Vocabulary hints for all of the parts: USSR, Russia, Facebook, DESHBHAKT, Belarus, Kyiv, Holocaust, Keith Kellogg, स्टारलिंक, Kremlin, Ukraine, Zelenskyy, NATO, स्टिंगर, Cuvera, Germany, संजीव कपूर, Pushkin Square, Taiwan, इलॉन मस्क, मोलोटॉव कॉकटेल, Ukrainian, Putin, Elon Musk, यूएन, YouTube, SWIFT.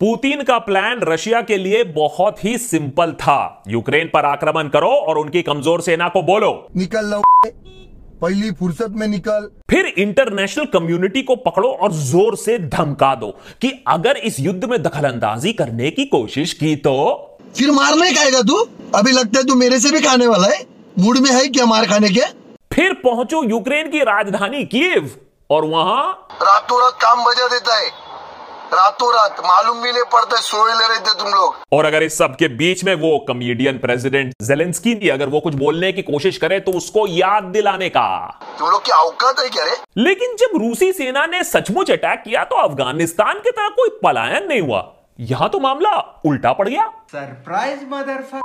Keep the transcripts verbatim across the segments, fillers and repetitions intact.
Putin का plan Russia के लिए बहुत ही सिंपल था, यूक्रेन पर आक्रमण करो और उनकी कमजोर सेना को बोलो निकल लो, पहली फुर्सत में निकल। फिर इंटरनेशनल कम्युनिटी को पकड़ो और जोर से धमका दो कि अगर इस युद्ध में दखलंदाजी करने की कोशिश की तो फिर मारने खाएगा तू। अभी लगता है तू मेरे से भी खाने वाला है, मूड में है क्या मार खाने के। फिर पहुंचो यूक्रेन की राजधानी कीव और वहाँ रातों रात काम बजा देता है, रातों रात मालूम भी नहीं पड़ता, सोए रहते तुम लोग। और अगर इस सब के बीच में वो कमेडियन प्रेसिडेंट ज़ेलेंस्की भी अगर वो कुछ बोलने की कोशिश करे तो उसको याद दिलाने का तुम लोग क्या औकात है क्या रे। लेकिन जब रूसी सेना ने सचमुच अटैक किया तो अफगानिस्तान की तरह कोई पलायन नहीं हुआ, यहाँ तो मामला उल्टा पड़ गया। Surprise motherfuck.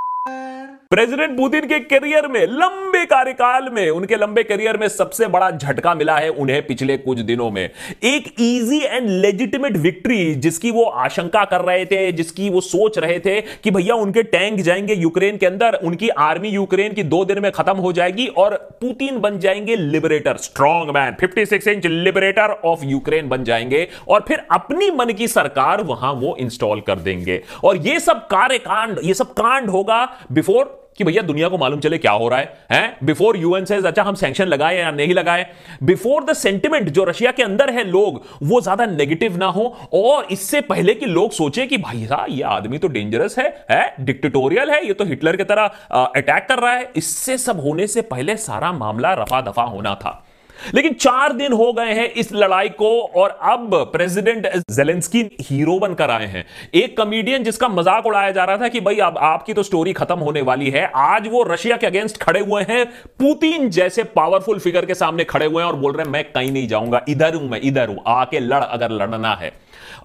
प्रेसिडेंट पुतिन के करियर में, लंबे कार्यकाल में, उनके लंबे करियर में सबसे बड़ा झटका मिला है उन्हें पिछले कुछ दिनों में। एक इजी एंड लेजिटिमेट विक्ट्री जिसकी वो आशंका कर रहे थे, जिसकी वो सोच रहे थे कि भैया उनके टैंक जाएंगे यूक्रेन के अंदर, उनकी आर्मी यूक्रेन की दो दिन में खत्म हो जाएगी और पुतिन बन जाएंगे liberator, strong man, fifty six inch liberator of Ukraine बन जाएंगे और फिर अपनी मन की सरकार वहां वो इंस्टॉल कर देंगे। और ये सब कार्यकांड, ये सब कांड होगा बिफोर कि भैया दुनिया को मालूम चले क्या हो रहा है, हैं? बिफोर यूएन सेज अच्छा हम सैंक्शन लगाए या नहीं लगाए, बिफोर द सेंटिमेंट जो रशिया के अंदर है लोग वो ज्यादा नेगेटिव ना हो और इससे पहले कि लोग सोचे कि भाई साहब ये आदमी तो डेंजरस है, है? डिक्टेटोरियल है, ये तो हिटलर की तरह अटैक कर रहा है, इससे सब होने से पहले सारा मामला रफा दफा होना था। लेकिन चार दिन हो गए हैं इस लड़ाई को और अब प्रेसिडेंट ज़ेलेंस्की हीरो बनकर आए हैं। एक कमेडियन जिसका मजाक उड़ाया जा रहा था कि भाई अब आपकी तो स्टोरी खत्म होने वाली है, आज वो रशिया के अगेंस्ट खड़े हुए हैं, पुतिन जैसे पावरफुल फिगर के सामने खड़े हुए हैं और बोल रहे हैं मैं कहीं नहीं जाऊंगा, इधर हूं मैं, इधर हूं, आके लड़ अगर लड़ना है।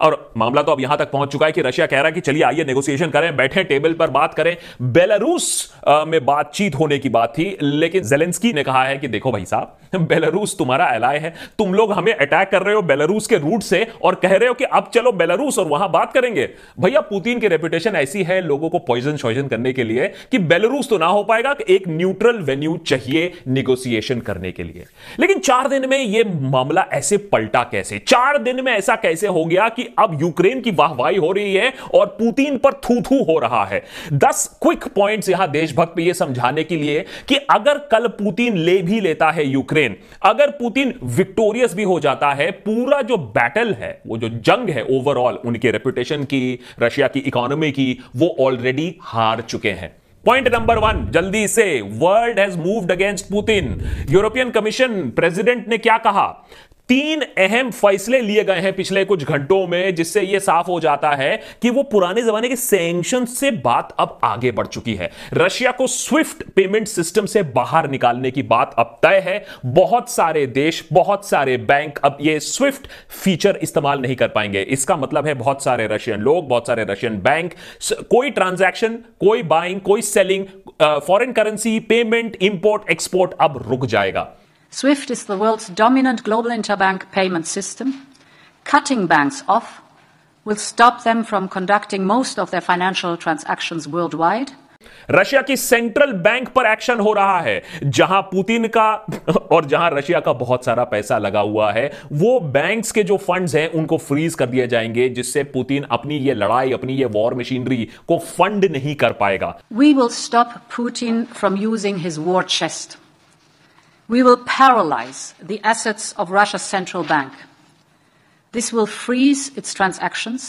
और मामला तो अब यहां तक पहुंच चुका है कि रशिया कह रहा है कि चलिए आइए नेगोशिएशन करें, बैठे टेबल पर बात करें। बेलारूस में बातचीत होने की बात थी लेकिन ज़ेलेंस्की ने कहा है कि देखो भाई साहब बेलारूस तुम्हारा एलाय है, तुम लोग हमें अटैक कर रहे हो बेलारूस के रूट से और कह रहे हो कि अब चलो बेलारूस और वहां बात करेंगे। भैया पुतिन की रेपुटेशन ऐसी है लोगों को पॉइजन शॉइजन करने के लिए कि बेलारूस तो ना हो पाएगा, एक न्यूट्रल वेन्यू चाहिए निगोसिएशन करने के लिए। लेकिन चार दिन में यह मामला ऐसे पलटा कैसे, चार दिन में ऐसा कैसे हो गया कि अब यूक्रेन की वाहवाही हो रही है और पुतिन पर थू-थू हो रहा है। दस क्विक पॉइंट्स यहां देशभक्त पे ये समझाने के लिए कि अगर कल पुतिन ले भी लेता है यूक्रेन, अगर पुतिन विक्टोरियस भी हो जाता है, पूरा जो बैटल है, वो जो जंग है ओवरऑल उनके रेपुटेशन की, रशिया की इकोनॉमी की, वो ऑलरेडी हार चुके हैं। पॉइंट नंबर वन, जल्दी से, world has moved against Putin. European commission president ने क्या कहा, तीन अहम फैसले लिए गए हैं पिछले कुछ घंटों में जिससे यह साफ हो जाता है कि वो पुराने जमाने के सैंक्शन से बात अब आगे बढ़ चुकी है। रशिया को स्विफ्ट पेमेंट सिस्टम से बाहर निकालने की बात अब तय है। बहुत सारे देश, बहुत सारे बैंक अब ये स्विफ्ट फीचर इस्तेमाल नहीं कर पाएंगे। इसका मतलब है बहुत सारे रशियन लोग, बहुत सारे रशियन बैंक कोई ट्रांजैक्शन, कोई बाइंग, कोई selling, foreign currency payment, import export अब रुक जाएगा। SWIFT is the world's dominant global interbank payment system. Cutting banks off will stop them from conducting most of their financial transactions worldwide. Russia की central bank पर action हो रहा है, जहां Putin का और जहां रशिया का बहुत सारा पैसा लगा हुआ है, वो बैंक्स के जो फंड्स हैं उनको फ्रीज कर दिए जाएंगे जिससे पुतिन अपनी ये लड़ाई, अपनी ये वॉर मशीनरी को फंड नहीं कर पाएगा। We will stop Putin from using his war chest. We will paralyze the assets of Russia's central bank. This will freeze its transactions,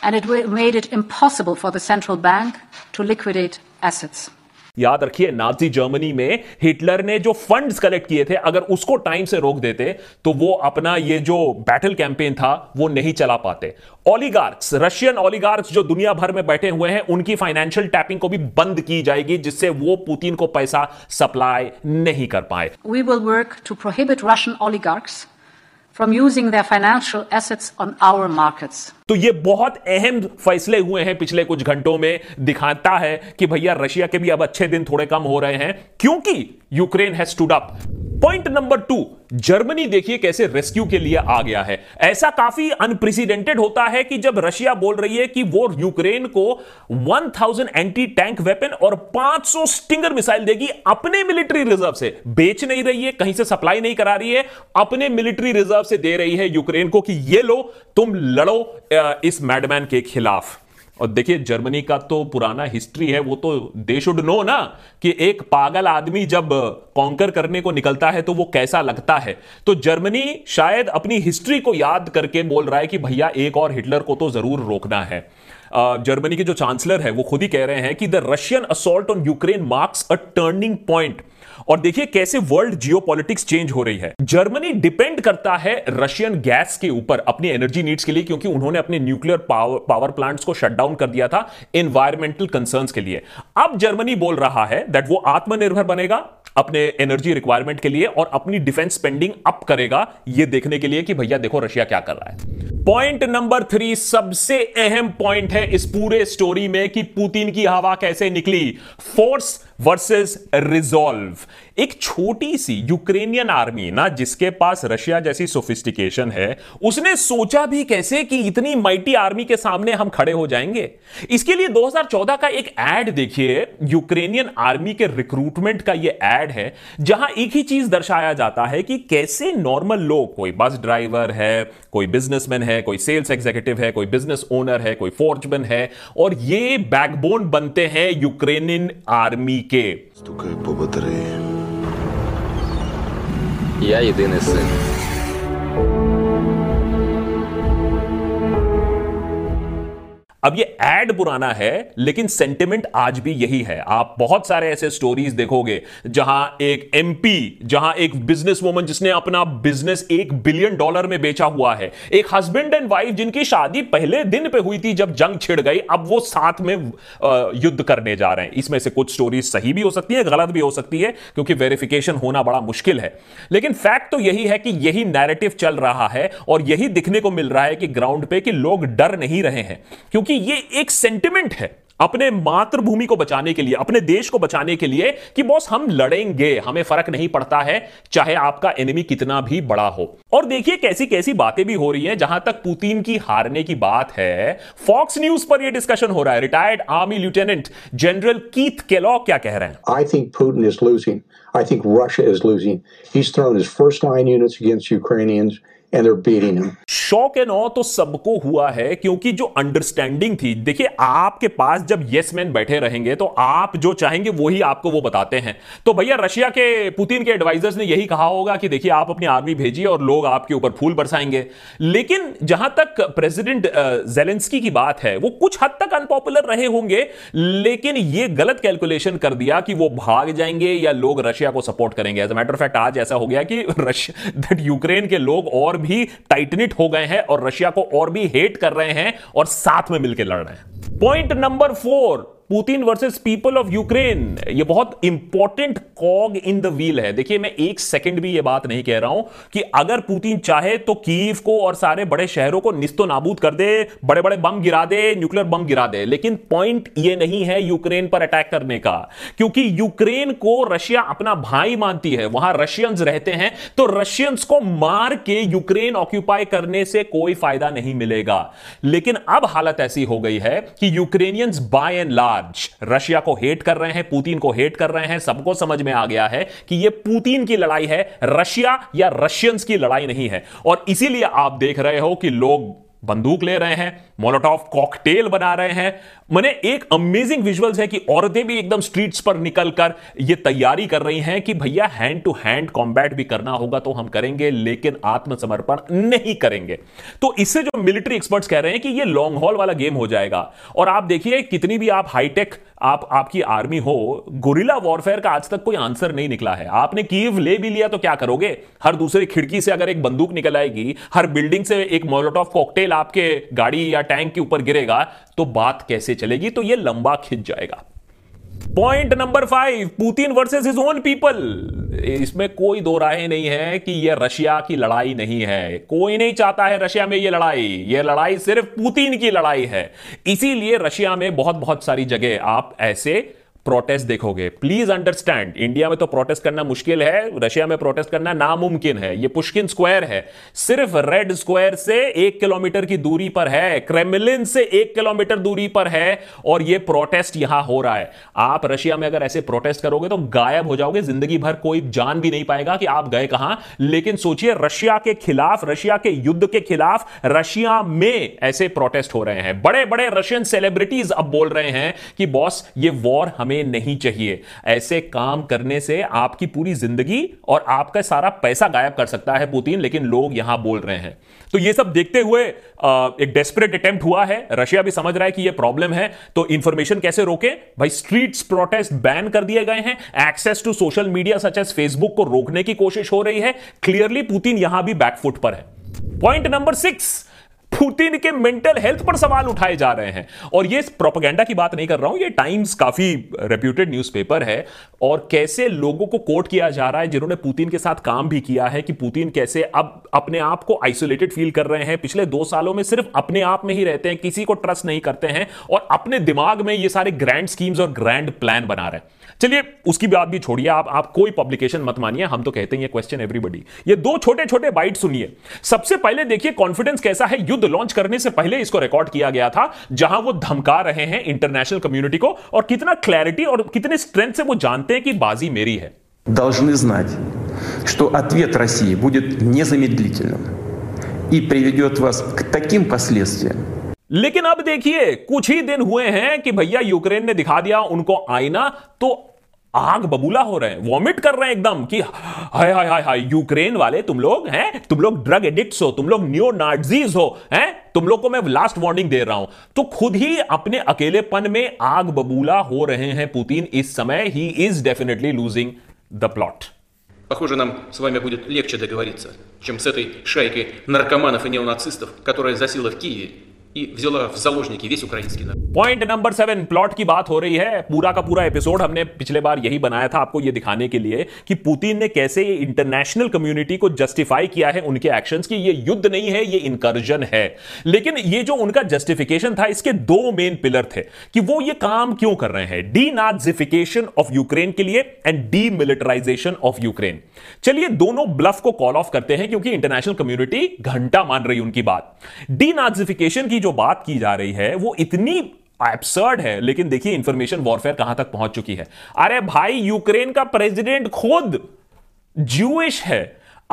and it will made it impossible for the central bank to liquidate assets. याद रखिए Nazi Germany में Hitler ने जो funds collect किए थे, अगर उसको time से रोक देते तो वो अपना ये जो बैटल कैंपेन था वो नहीं चला पाते। ओलिगार्क्स, रशियन ओलिगार्क्स जो दुनिया भर में बैठे हुए हैं, उनकी फाइनेंशियल टैपिंग को भी बंद की जाएगी जिससे वो पुतिन को पैसा सप्लाई नहीं कर पाए। We will work to prohibit Russian oligarchs from using their financial assets on our markets. तो ये बहुत अहम फैसले हुए हैं पिछले कुछ घंटों में, दिखाता है कि भैया रशिया के भी अब अच्छे दिन थोड़े कम हो रहे हैं क्योंकि Ukraine has stood up. Point number two, Germany देखिए कैसे रेस्क्यू के लिए आ गया है। ऐसा काफी अनप्रेसिडेंटेड होता है कि जब रशिया बोल रही है कि वो यूक्रेन को एक हज़ार एंटी टैंक वेपन और पांच सौ स्टिंगर मिसाइल देगी अपने मिलिट्री रिजर्व से, बेच नहीं रही है, कहीं से सप्लाई नहीं करा रही है, अपने मिलिट्री रिजर्व से दे रही है यूक्रेन को कि ये लो, तुम लड़ो इस मैडमैन के खिलाफ। और देखिए जर्मनी का तो पुराना हिस्ट्री है, वो तो दे शुड नो ना कि एक पागल आदमी जब कॉन्कर करने को निकलता है तो वो कैसा लगता है। तो जर्मनी शायद अपनी हिस्ट्री को याद करके बोल रहा है कि भैया एक और हिटलर को तो जरूर रोकना है। जर्मनी के जो चांसलर है वो खुद ही कह रहे हैं कि the Russian assault on Ukraine marks a turning point. और देखिए कैसे वर्ल्ड जियोपॉलिटिक्स चेंज हो रही है। जर्मनी डिपेंड करता है रशियन गैस के ऊपर अपनी एनर्जी नीड्स के लिए, क्योंकि उन्होंने अपने न्यूक्लियर पावर, पावर प्लांट्स को शट डाउन कर दिया था एनवायरमेंटल कंसर्न्स के लिए। अब जर्मनी बोल रहा है दैट वो आत्मनिर्भर बनेगा अपने एनर्जी रिक्वायरमेंट के लिए और अपनी डिफेंस स्पेंडिंग अप करेगा, यह देखने के लिए कि भैया देखो रशिया क्या कर रहा है। पॉइंट नंबर थ्री, सबसे अहम पॉइंट है इस पूरे स्टोरी में कि पुतिन की हवा कैसे निकली। Force versus resolve. एक छोटी सी यूक्रेनियन आर्मी ना, जिसके पास रशिया जैसी सोफिस्टिकेशन है, उसने सोचा भी कैसे कि इतनी माइटी आर्मी के सामने हम खड़े हो जाएंगे। इसके लिए दो हज़ार चौदह का एक ऐड देखिए, यूक्रेनियन आर्मी के रिक्रूटमेंट का यह ऐड है, जहां एक ही चीज दर्शाया जाता है कि कैसे नॉर्मल लोग, कोई बस ड्राइवर है, कोई बिजनेसमैन है, कोई सेल्स एग्जीक्यूटिव है, कोई बिजनेस ओनर है, कोई फोर्जमैन है, और ये बैकबोन बनते हैं यूक्रेनियन आर्मी के। Я единый сын. अब ये एड पुराना है लेकिन सेंटिमेंट आज भी यही है। आप बहुत सारे ऐसे स्टोरीज देखोगे जहां एक एमपी, जहां एक बिजनेस वुमन जिसने अपना बिजनेस एक बिलियन डॉलर में बेचा हुआ है, एक हस्बैंड एंड वाइफ जिनकी शादी पहले दिन पे हुई थी जब जंग छिड़ गई, अब वो साथ में युद्ध करने जा रहे हैं। इसमें से कुछ स्टोरीज सही भी हो सकती है, गलत भी हो सकती है, क्योंकि वेरिफिकेशन होना बड़ा मुश्किल है, लेकिन फैक्ट तो यही है कि यही नैरेटिव चल रहा है और यही दिखने को मिल रहा है कि ग्राउंड पे कि लोग डर नहीं रहे हैं, क्योंकि कि ये एक सेंटिमेंट है अपने मातृभूमि को बचाने के लिए, अपने देश को बचाने के लिए कि बॉस हम लड़ेंगे, हमें फर्क नहीं पड़ता है चाहे आपका एनिमी कितना भी बड़ा हो। और देखिए कैसी कैसी बातें भी हो रही हैं। जहां तक पुतिन की हारने की बात है, फॉक्स न्यूज पर यह डिस्कशन हो रहा है। Retired army lieutenant general Keith Kellogg क्या कह रहे हैं? I think Putin is losing, I think Russia is losing. He has thrown his first line units against Ukrainians. Shock and awe तो सबको हुआ है, क्योंकि जो अंडरस्टैंडिंग थी, देखिए आपके पास जब येस मैन बैठे रहेंगे तो आप जो चाहेंगे वही आपको वो बताते हैं। तो भैया रशिया के पुतिन के एडवाइजर्स ने यही कहा होगा कि देखिए आप अपनी आर्मी भेजिए और लोग आपके ऊपर फूल बरसाएंगे। लेकिन जहां तक प्रेसिडेंट ज़ेलेंस्की की बात है, वो कुछ हद तक अनपॉपुलर रहे होंगे, लेकिन यह गलत कैलकुलेशन कर दिया कि वो भाग जाएंगे या लोग रशिया को सपोर्ट करेंगे। As a matter of fact आज ऐसा हो गया कि रशिया दैट यूक्रेन के लोग और भी टाइटनिट हो गए हैं और रशिया को और भी हेट कर रहे हैं और साथ में मिलकर लड़ रहे हैं। Point number four, Putin versus people of Ukraine. ये बहुत important cog in the wheel है। देखिए मैं एक सेकंड भी ये बात नहीं कह रहा हूं कि अगर पुतिन चाहे तो कीव को और सारे बड़े शहरों को निस्तो नाबूद कर दे, बड़े बड़े बम गिरा दे, न्यूक्लियर बम गिरा दे, लेकिन पॉइंट ये नहीं है यूक्रेन पर अटैक करने का, क्योंकि यूक्रेन को रशिया अपना भाई मानती है, वहां रशियंस रहते हैं, तो रशियंस को मार के यूक्रेन ऑक्यूपाई करने से कोई फायदा नहीं मिलेगा। लेकिन अब हालत ऐसी हो गई है कि Ukrainians by and large Russia को हेट कर रहे हैं, पुतिन को हेट कर रहे हैं। सबको समझ में आ गया है कि यह पुतिन की लड़ाई है, रशिया या रशियंस की लड़ाई नहीं है। और इसीलिए आप देख रहे हो कि लोग बंदूक ले रहे हैं, मोलोटॉव कॉकटेल बना रहे हैं। मैंने एक अमेजिंग विजुअल्स है कि औरतें भी एकदम स्ट्रीट्स पर निकलकर ये तैयारी कर रही हैं कि भैया हैंड टू हैंड कॉम्बैट भी करना होगा तो हम करेंगे, लेकिन आत्मसमर्पण नहीं करेंगे। तो इससे जो मिलिट्री एक्सपर्ट्स कह रहे हैं कि ये लॉन्ग हॉल वाला गेम हो जाएगा। और आप देखिए कितनी भी आप हाईटेक आप आपकी आर्मी हो, गोरिल्ला वॉरफेयर का आज तक कोई आंसर नहीं निकला है। आपने कीव ले भी लिया तो क्या करोगे? हर दूसरी खिड़की से अगर एक बंदूक निकल आएगी, हर बिल्डिंग से एक मोलोटॉव कॉकटेल आपके गाड़ी या टैंक के ऊपर गिरेगा, तो बात कैसे चलेगी? तो ये लंबा खिंच जाएगा। Point number five, Putin versus his own people. इसमें कोई दो राय नहीं है कि यह रशिया की लड़ाई नहीं है। कोई नहीं चाहता है रशिया में यह लड़ाई, यह लड़ाई सिर्फ पुतिन की लड़ाई है। इसीलिए रशिया में बहुत बहुत सारी जगह आप ऐसे प्रोटेस्ट देखोगे, प्लीज अंडरस्टैंड, इंडिया में तो प्रोटेस्ट करना मुश्किल है, रशिया में प्रोटेस्ट करना नामुमकिन है। ये पुश्किन स्क्वायर है, सिर्फ रेड स्क्वायर से एक किलोमीटर की दूरी पर है, क्रेमलिन से एक किलोमीटर दूरी पर है, और ये प्रोटेस्ट यहां हो रहा है। आप रशिया में अगर ऐसे प्रोटेस्ट करोगे तो गायब हो जाओगे, जिंदगी भर कोई जान भी नहीं पाएगा कि आप गए कहां। लेकिन सोचिए रशिया के खिलाफ, रशिया के युद्ध के खिलाफ रशिया में ऐसे प्रोटेस्ट हो रहे हैं। बड़े बड़े रशियन सेलिब्रिटीज अब बोल रहे हैं कि बॉस ये वॉर हमें नहीं चाहिए। ऐसे काम करने से आपकी पूरी जिंदगी और आपका सारा पैसा गायब कर सकता है पुतिन, लेकिन लोग यहां बोल रहे हैं। तो ये सब देखते हुए एक डेस्परेट अटेम्प्ट हुआ है, रशिया भी समझ रहा है कि ये प्रॉब्लम है। तो इंफॉर्मेशन कैसे रोके भाई, स्ट्रीट्स प्रोटेस्ट बैन कर दिए गए हैं, access to social media such as Facebook को रोकने की कोशिश हो रही है। क्लियरली पुतिन यहां भी बैकफुट पर है। पॉइंट नंबर सिक्स, पुतिन के मेंटल हेल्थ पर सवाल उठाए जा रहे हैं। और ये प्रोपेगेंडा की बात नहीं कर रहा हूं, ये टाइम्स काफी रेप्यूटेड न्यूज़पेपर है, और कैसे लोगों को कोट किया जा रहा है जिन्होंने पुतिन के साथ काम भी किया है कि पुतिन कैसे अब अपने आप को आइसोलेटेड फील कर रहे हैं, पिछले दो सालों में सिर्फ अपने आप में ही रहते हैं, किसी को ट्रस्ट नहीं करते हैं, और अपने दिमाग में ये सारे ग्रैंड स्कीम्स और ग्रैंड प्लान बना रहे हैं। चलिए उसकी बात भी छोड़िए, आप आप कोई पब्लिकेशन मत मानिए, हम तो कहते हैं ये क्वेश्चन एवरीबॉडी। ये दो छोटे छोटे बाइट सुनिए। सबसे पहले देखिए कॉन्फिडेंस कैसा है, युद्ध लॉन्च करने से पहले इसको रिकॉर्ड किया गया था, जहां वो धमका रहे हैं इंटरनेशनल कम्युनिटी को, और कितना क्लैरिटी और कितने स्ट्रेंथ से वो जानते हैं कि बाजी मेरी है। должны знать, что ответ России будет незамедлительным и приведет вас к таким последствиям. लेकिन अब देखिए कुछ ही दिन हुए हैं कि भैया यूक्रेन ने दिखा दिया उनको आईना, तो आग बबूला हो रहे हैं, वॉमिट कर रहे हैं एकदम कि हाय हाय हाय हाय यूक्रेन वाले तुम लोग हैं, तुम लोग ड्रग एडिक्ट्स हो, तुम लोग न्यो नाजीज हो, हैं तुम लोग को मैं लास्ट वार्निंग दे रहा हूं। तो खुद ही अपने अकेलेपन में आग बबूला हो रहे हैं पुतिन इस समय। He is definitely losing the plot. Похоже, нам с вами будет легче договориться, чем с этой шайкой наркоманов и неонацистов, которая засела в Киеве и взяла в заложники весь украинский народ. Point number seven, plot की बात हो रही है। पूरा का पूरा एपिसोड हमने पिछले बार यही बनाया था आपको ये दिखाने के लिए कि पुतिन ने कैसे इंटरनेशनल कम्युनिटी को जस्टिफाई किया है उनके एक्शंस की, ये युद्ध नहीं है, ये इनकर्जन है। लेकिन ये जो उनका जस्टिफिकेशन था, इसके दो मेन पिलर थे कि वो ये काम क्यों कर रहे हैं, डीनाजिफिकेशन ऑफ यूक्रेन के लिए एंड डीमिलिटराइजेशन ऑफ यूक्रेन। चलिए दोनों ब्लफ को कॉल ऑफ करते हैं, क्योंकि इंटरनेशनल कम्युनिटी घंटा मान रही उनकी बात। डीनाजिफिकेशन की जो बात की जा रही है वो इतनी एब्सर्ड है, लेकिन देखिए इंफॉर्मेशन वॉरफेयर कहां तक पहुंच चुकी है। अरे भाई यूक्रेन का प्रेसिडेंट खुद ज्यूइश है,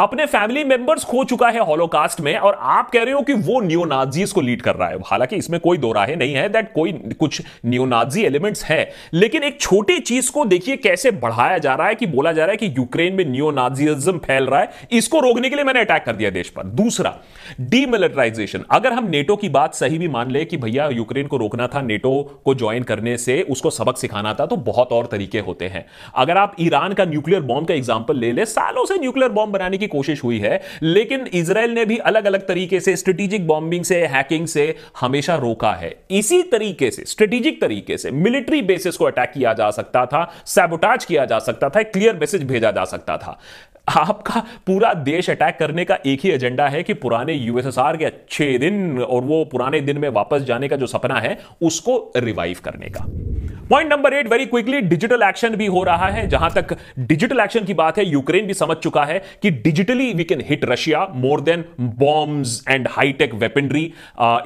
अपने फैमिली मेंबर्स खो चुका है हॉलोकास्ट में, और आप कह रहे हो कि वो नियोनाजीज को लीड कर रहा है। हालांकि इसमें कोई दो राहें नहीं है दैट कोई कुछ नियोनाजी एलिमेंट्स है, लेकिन एक छोटी चीज को देखिए कैसे बढ़ाया जा रहा है कि बोला जा रहा है कि यूक्रेन में नियोनाजीज्म फैल रहा है, इसको रोकने के लिए मैंने अटैक कर दिया देश पर। दूसरा डीमिलिटराइजेशन, अगर हम नेटो की बात सही भी मान ले कि भैया यूक्रेन को रोकना था, नेटो को ज्वाइन करने से उसको सबक सिखाना था, तो बहुत और तरीके होते हैं। अगर आप ईरान का न्यूक्लियर बॉम्ब का एग्जाम्पल ले ले, सालों से न्यूक्लियर बॉम्ब बनाने की कोशिश हुई है, लेकिन इजराइल ने भी अलग अलग तरीके से स्ट्रेटेजिक बॉम्बिंग से, हैकिंग से हमेशा रोका है। इसी तरीके से स्ट्रेटेजिक तरीके से मिलिट्री बेसिस को अटैक किया जा सकता था, सैबोटाज किया जा सकता था, क्लियर मैसेज भेजा जा सकता था। आपका पूरा देश अटैक करने का एक ही एजेंडा है कि पुराने यूएसएसआर के अच्छे दिन और वो पुराने दिन में वापस जाने का जो सपना है उसको रिवाइव करने का। Point number eight, very quickly digital action भी हो रहा है। जहां तक डिजिटल एक्शन की बात है, यूक्रेन भी समझ चुका है कि digitally we can hit Russia more than bombs and hi tech weaponry.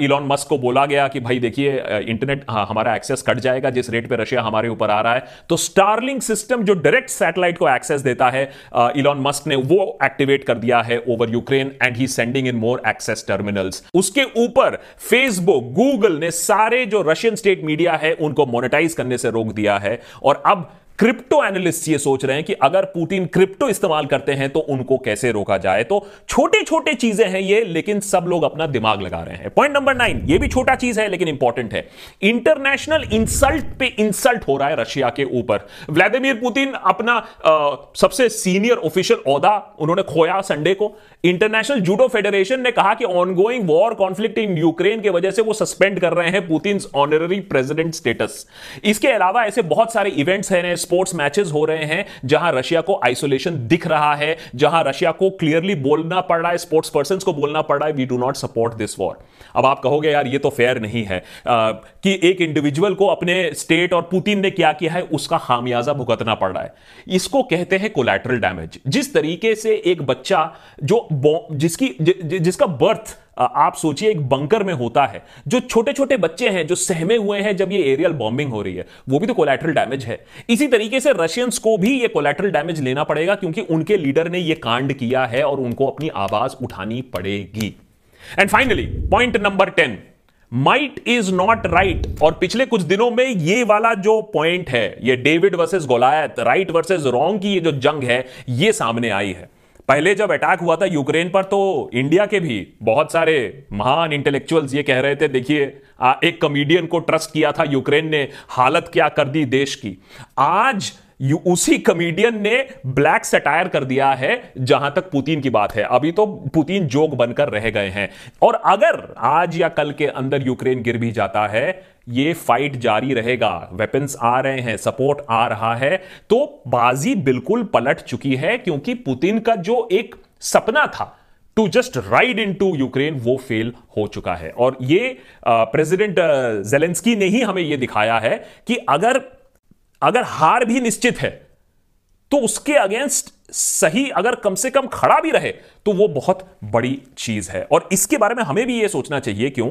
इलॉन मस्क को बोला गया कि भाई देखिए इंटरनेट हमारा एक्सेस कट जाएगा जिस रेट पर रशिया हमारे ऊपर आ रहा है, तो स्टारलिंक सिस्टम जो डायरेक्ट सैटेलाइट को एक्सेस देता है, इलॉन uh, मस्क ने वो एक्टिवेट कर दिया है over Ukraine and he sending in more access terminals. उसके ऊपर फेसबुक, गूगल ने सारे जो रशियन स्टेट मीडिया है उनको मोनेटाइज करने से रोक दिया है, और अब क्रिप्टो एनालिस्ट ये सोच रहे हैं कि अगर पुतिन क्रिप्टो इस्तेमाल करते हैं तो उनको कैसे रोका जाए। तो छोटे छोटे चीजें हैं ये, लेकिन सब लोग अपना दिमाग लगा रहे हैं। पॉइंट नंबर नाइन, ये भी छोटा चीज है लेकिन इंपॉर्टेंट है। इंटरनेशनल इंसल्ट पे इंसल्ट हो रहा है रशिया के ऊपर। व्लादिमीर पुतिन अपना आ, सबसे सीनियर ऑफिशियल ओहदा उन्होंने खोया संडे को। इंटरनेशनल जूडो फेडरेशन ने कहा कि ongoing war conflict in Ukraine की वजह से वो सस्पेंड कर रहे हैं पुतिन ऑनररी प्रेसिडेंट स्टेटस। इसके अलावा ऐसे बहुत सारे इवेंट्स हैं स्पोर्ट्स मैचेस हो रहे हैं जहां रशिया को आइसोलेशन दिख रहा है, जहां रशिया को क्लियरली बोलना पड़ रहा है, स्पोर्ट्स पर्सन को बोलना पड़ रहा है we do not support this war. अब आप कहोगे यार ये तो फेयर नहीं है आ, कि एक इंडिविजुअल को अपने स्टेट और पुतिन ने क्या किया है उसका खामियाजा भुगतना पड़ रहा है। इसको कहते हैं कोलैटरल डैमेज। जिस तरीके से एक बच्चा जो जिसकी जि, जि, जिसका बर्थ आप सोचिए एक बंकर में होता है, जो छोटे छोटे बच्चे हैं जो सहमे हुए हैं जब ये एरियल बॉम्बिंग हो रही है, वो भी तो कोलैटरल डैमेज है। इसी तरीके से रशियंस को भी ये कोलैटरल डैमेज लेना पड़ेगा क्योंकि उनके लीडर ने ये कांड किया है और उनको अपनी आवाज उठानी पड़ेगी। And finally point number ten, might is not right. और पिछले कुछ दिनों में ये वाला जो पॉइंट है, ये David versus Goliath, right versus wrong की ये जो जंग है ये सामने आई है। पहले जब अटैक हुआ था यूक्रेन पर तो इंडिया के भी बहुत सारे महान इंटेलेक्चुअल्स ये कह रहे थे, देखिए एक कॉमेडियन को ट्रस्ट किया था यूक्रेन ने, हालत क्या कर दी देश की। आज उसी कॉमेडियन ने ब्लैक सटायर कर दिया है जहां तक पुतिन की बात है। अभी तो पुतिन जोक बनकर रह गए हैं और अगर आज या कल के अंदर यूक्रेन गिर भी जाता है ये फाइट जारी रहेगा। वेपन्स आ रहे हैं, सपोर्ट आ रहा है, तो बाजी बिल्कुल पलट चुकी है क्योंकि पुतिन का जो एक सपना था to just ride in to Ukraine वो फेल हो चुका है। और ये प्रेसिडेंट ज़ेलेंस्की ने ही हमें यह दिखाया है कि अगर अगर हार भी निश्चित है तो उसके अगेंस्ट सही अगर कम से कम खड़ा भी रहे तो वो बहुत बड़ी चीज है। और इसके बारे में हमें भी ये सोचना चाहिए, क्यों?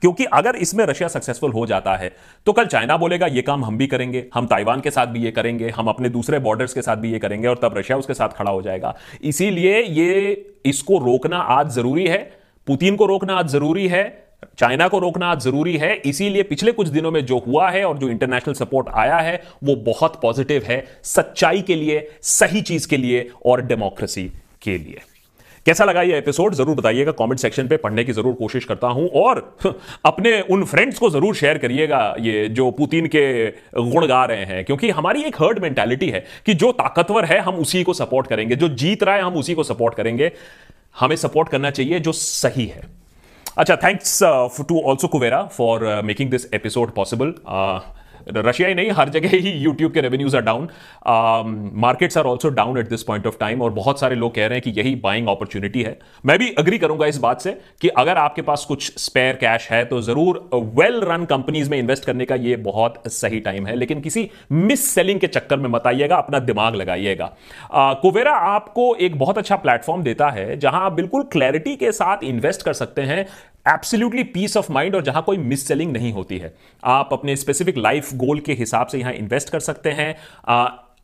क्योंकि अगर इसमें रशिया सक्सेसफुल हो जाता है तो कल चाइना बोलेगा ये काम हम भी करेंगे, हम ताइवान के साथ भी ये करेंगे, हम अपने दूसरे बॉर्डर्स के साथ भी ये करेंगे और तब रशिया उसके साथ खड़ा हो जाएगा। इसीलिए ये इसको रोकना आज जरूरी है, पुतिन को रोकना आज जरूरी है, चाइना को रोकना आज जरूरी है। इसीलिए पिछले कुछ दिनों में जो हुआ है और जो इंटरनेशनल सपोर्ट आया है वो बहुत पॉजिटिव है, सच्चाई के लिए, सही चीज के लिए और डेमोक्रेसी के लिए। कैसा लगा ये एपिसोड जरूर बताइएगा, कमेंट सेक्शन पे पढ़ने की जरूर कोशिश करता हूं और अपने उन फ्रेंड्स को जरूर शेयर करिएगा ये जो पुतिन के गुण गा रहे हैं, क्योंकि हमारी एक हर्ड मेंटालिटी है कि जो ताकतवर है हम उसी को सपोर्ट करेंगे, जो जीत रहा है हम उसी को सपोर्ट करेंगे। हमें सपोर्ट करना चाहिए जो सही है। अच्छा, thanks to also Kuvera for making this episode possible. Russia ही नहीं, हर जगह ही यूट्यूब के revenues are down, markets are also down at this point of time और बहुत सारे लोग कह रहे हैं कि यही बाइंग अपॉर्चुनिटी है। मैं भी अग्री करूंगा इस बात से कि अगर आपके पास कुछ स्पेयर कैश है तो जरूर वेल रन कंपनीज में इन्वेस्ट करने का ये बहुत सही टाइम है, लेकिन किसी मिस सेलिंग के चक्कर में मत आइएगा, अपना दिमाग लगाइएगा। कुवेरा uh, आपको एक बहुत अच्छा प्लेटफॉर्म देता है जहां आप बिल्कुल क्लैरिटी के साथ इन्वेस्ट कर सकते हैं, एब्सोल्युटली पीस ऑफ माइंड, और जहां कोई मिस सेलिंग नहीं होती है। आप अपने स्पेसिफिक लाइफ गोल के हिसाब से यहां इन्वेस्ट कर सकते हैं।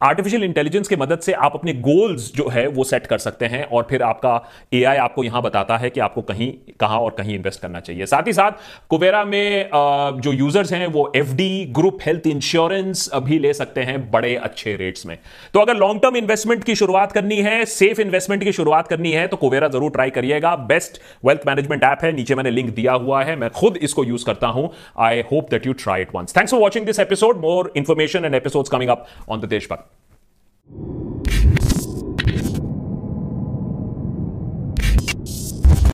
आर्टिफिशियल इंटेलिजेंस की मदद से आप अपने गोल्स जो है वो सेट कर सकते हैं और फिर आपका एआई आपको यहां बताता है कि आपको कहीं कहां और कहीं इन्वेस्ट करना चाहिए। साथ ही साथ कुवेरा में आ, जो यूजर्स हैं वो एफडी, ग्रुप हेल्थ इंश्योरेंस भी ले सकते हैं बड़े अच्छे रेट्स में। तो अगर लॉन्ग टर्म इन्वेस्टमेंट की शुरुआत करनी है, सेफ इन्वेस्टमेंट की शुरुआत करनी है तो कुवेरा जरूर ट्राई करिएगा। बेस्ट वेल्थ मैनेजमेंट ऐप है, नीचे मैंने लिंक दिया हुआ है, मैं खुद इसको यूज करता हूं। I hope that you try it once. Thanks for watching this episode. More information and episodes coming up on the देशभक्त।